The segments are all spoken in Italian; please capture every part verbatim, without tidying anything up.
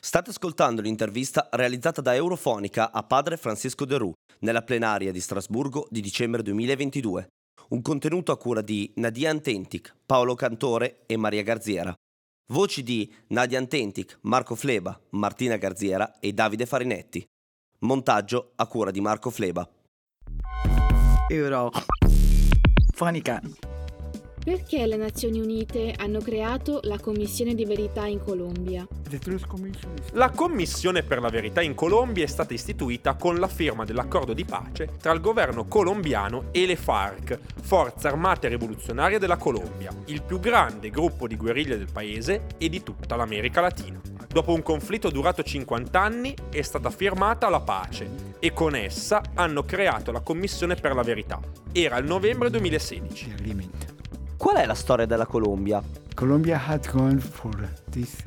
State ascoltando l'intervista realizzata da Eurofonica a padre Francisco De Roux nella plenaria di Strasburgo di dicembre duemilaventidue. Un contenuto a cura di Nadia Antentic, Paolo Cantore e Maria Garziera. Voci di Nadia Antentic, Marco Fleba, Martina Garziera e Davide Farinetti. Montaggio a cura di Marco Fleba. Eurofonica. Perché le Nazioni Unite hanno creato la Commissione di Verità in Colombia? La Commissione per la Verità in Colombia è stata istituita con la firma dell'accordo di pace tra il governo colombiano e le FARC, Forza Armata Rivoluzionaria della Colombia, il più grande gruppo di guerriglia del paese e di tutta l'America Latina. Dopo un conflitto durato cinquanta anni è stata firmata la pace e con essa hanno creato la Commissione per la Verità. Era il novembre duemilasedici. Qual è la storia della Colombia? Colombia had gone for this.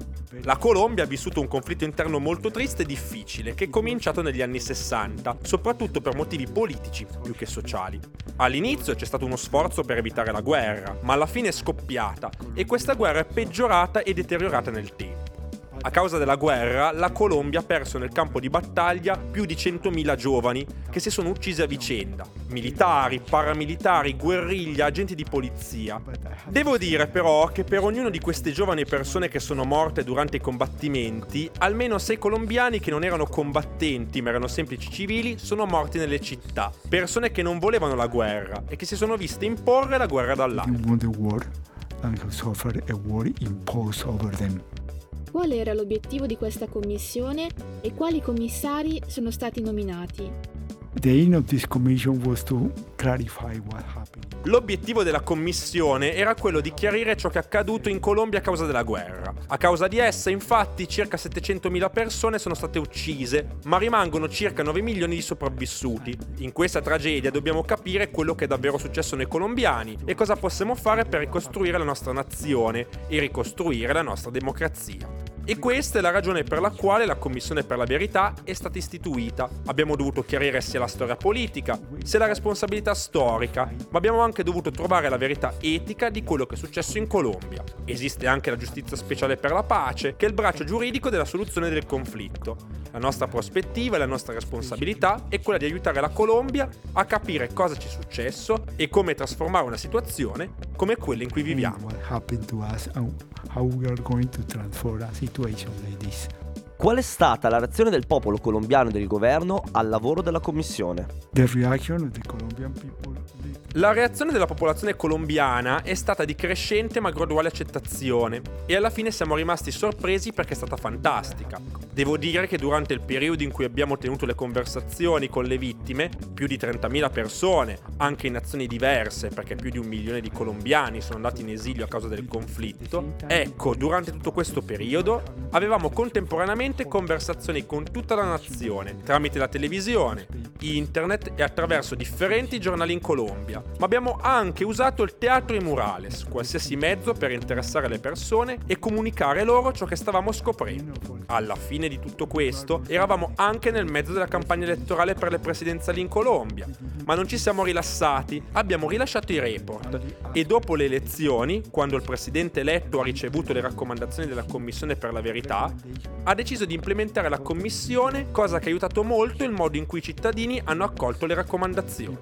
La Colombia ha vissuto un conflitto interno molto triste e difficile che è cominciato negli anni sessanta, soprattutto per motivi politici più che sociali. All'inizio c'è stato uno sforzo per evitare la guerra, ma alla fine è scoppiata e questa guerra è peggiorata e deteriorata nel tempo. A causa della guerra, la Colombia ha perso nel campo di battaglia più di centomila giovani che si sono uccisi a vicenda. Militari, paramilitari, guerriglia, agenti di polizia. Devo dire però che per ognuna di queste giovani persone che sono morte durante i combattimenti, almeno sei colombiani che non erano combattenti ma erano semplici civili sono morti nelle città. Persone che non volevano la guerra e che si sono viste imporre la guerra dall'alto. Qual era l'obiettivo di questa commissione e quali commissari sono stati nominati? L'obiettivo della commissione era quello di chiarire ciò che è accaduto in Colombia a causa della guerra. A causa di essa, infatti, circa settecentomila persone sono state uccise, ma rimangono circa nove milioni di sopravvissuti. In questa tragedia dobbiamo capire quello che è davvero successo nei colombiani e cosa possiamo fare per ricostruire la nostra nazione e ricostruire la nostra democrazia. E questa è la ragione per la quale la Commissione per la Verità è stata istituita. Abbiamo dovuto chiarire sia la storia politica, sia la responsabilità storica, ma abbiamo anche dovuto trovare la verità etica di quello che è successo in Colombia. Esiste anche la giustizia speciale per la pace, che è il braccio giuridico della soluzione del conflitto. La nostra prospettiva e la nostra responsabilità è quella di aiutare la Colombia a capire cosa ci è successo e come trasformare una situazione come quella in cui viviamo. Qual è stata la reazione del popolo colombiano e del governo al lavoro della commissione? La reazione della popolazione colombiana è stata di crescente ma graduale accettazione e alla fine siamo rimasti sorpresi perché è stata fantastica. Devo dire che durante il periodo in cui abbiamo tenuto le conversazioni con le vittime, più di trentamila persone, anche in nazioni diverse, perché più di un milione di colombiani sono andati in esilio a causa del conflitto, ecco, durante tutto questo periodo avevamo contemporaneamente conversazioni con tutta la nazione, tramite la televisione, internet e attraverso differenti giornali in Colombia, ma abbiamo anche usato il teatro e i murales, qualsiasi mezzo per interessare le persone e comunicare loro ciò che stavamo scoprendo. Alla fine di tutto questo eravamo anche nel mezzo della campagna elettorale per le presidenziali in Colombia, ma non ci siamo rilassati, abbiamo rilasciato i report e dopo le elezioni, quando il presidente eletto ha ricevuto le raccomandazioni della Commissione per la Verità, ha deciso di implementare la commissione, cosa che ha aiutato molto il modo in cui i cittadini hanno accolto le raccomandazioni.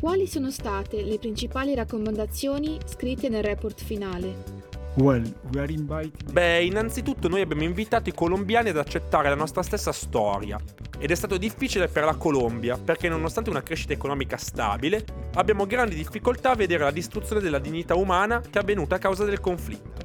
Quali sono state le principali raccomandazioni scritte nel report finale? Beh, innanzitutto noi abbiamo invitato i colombiani ad accettare la nostra stessa storia ed è stato difficile per la Colombia perché nonostante una crescita economica stabile abbiamo grandi difficoltà a vedere la distruzione della dignità umana che è avvenuta a causa del conflitto.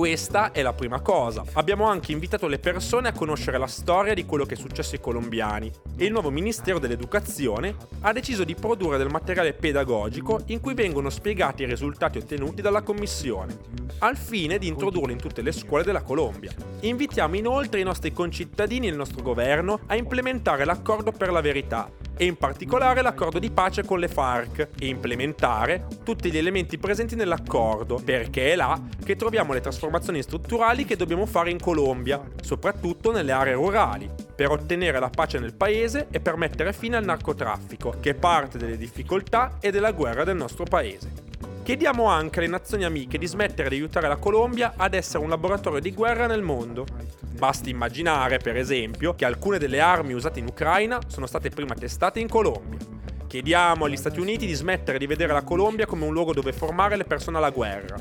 Questa è la prima cosa. Abbiamo anche invitato le persone a conoscere la storia di quello che è successo ai colombiani e il nuovo Ministero dell'Educazione ha deciso di produrre del materiale pedagogico in cui vengono spiegati i risultati ottenuti dalla Commissione, al fine di introdurlo in tutte le scuole della Colombia. Invitiamo inoltre i nostri concittadini e il nostro governo a implementare l'accordo per la verità e in particolare l'accordo di pace con le FARC e implementare tutti gli elementi presenti nell'accordo, perché è là che troviamo le trasformazioni strutturali che dobbiamo fare in Colombia, soprattutto nelle aree rurali, per ottenere la pace nel paese e per mettere fine al narcotraffico, che è parte delle difficoltà e della guerra del nostro paese. Chiediamo anche alle nazioni amiche di smettere di aiutare la Colombia ad essere un laboratorio di guerra nel mondo. Basti immaginare, per esempio, che alcune delle armi usate in Ucraina sono state prima testate in Colombia. Chiediamo agli Stati Uniti di smettere di vedere la Colombia come un luogo dove formare le persone alla guerra.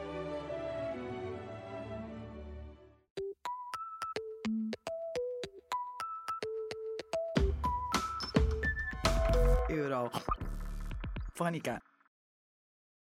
Eurofonica.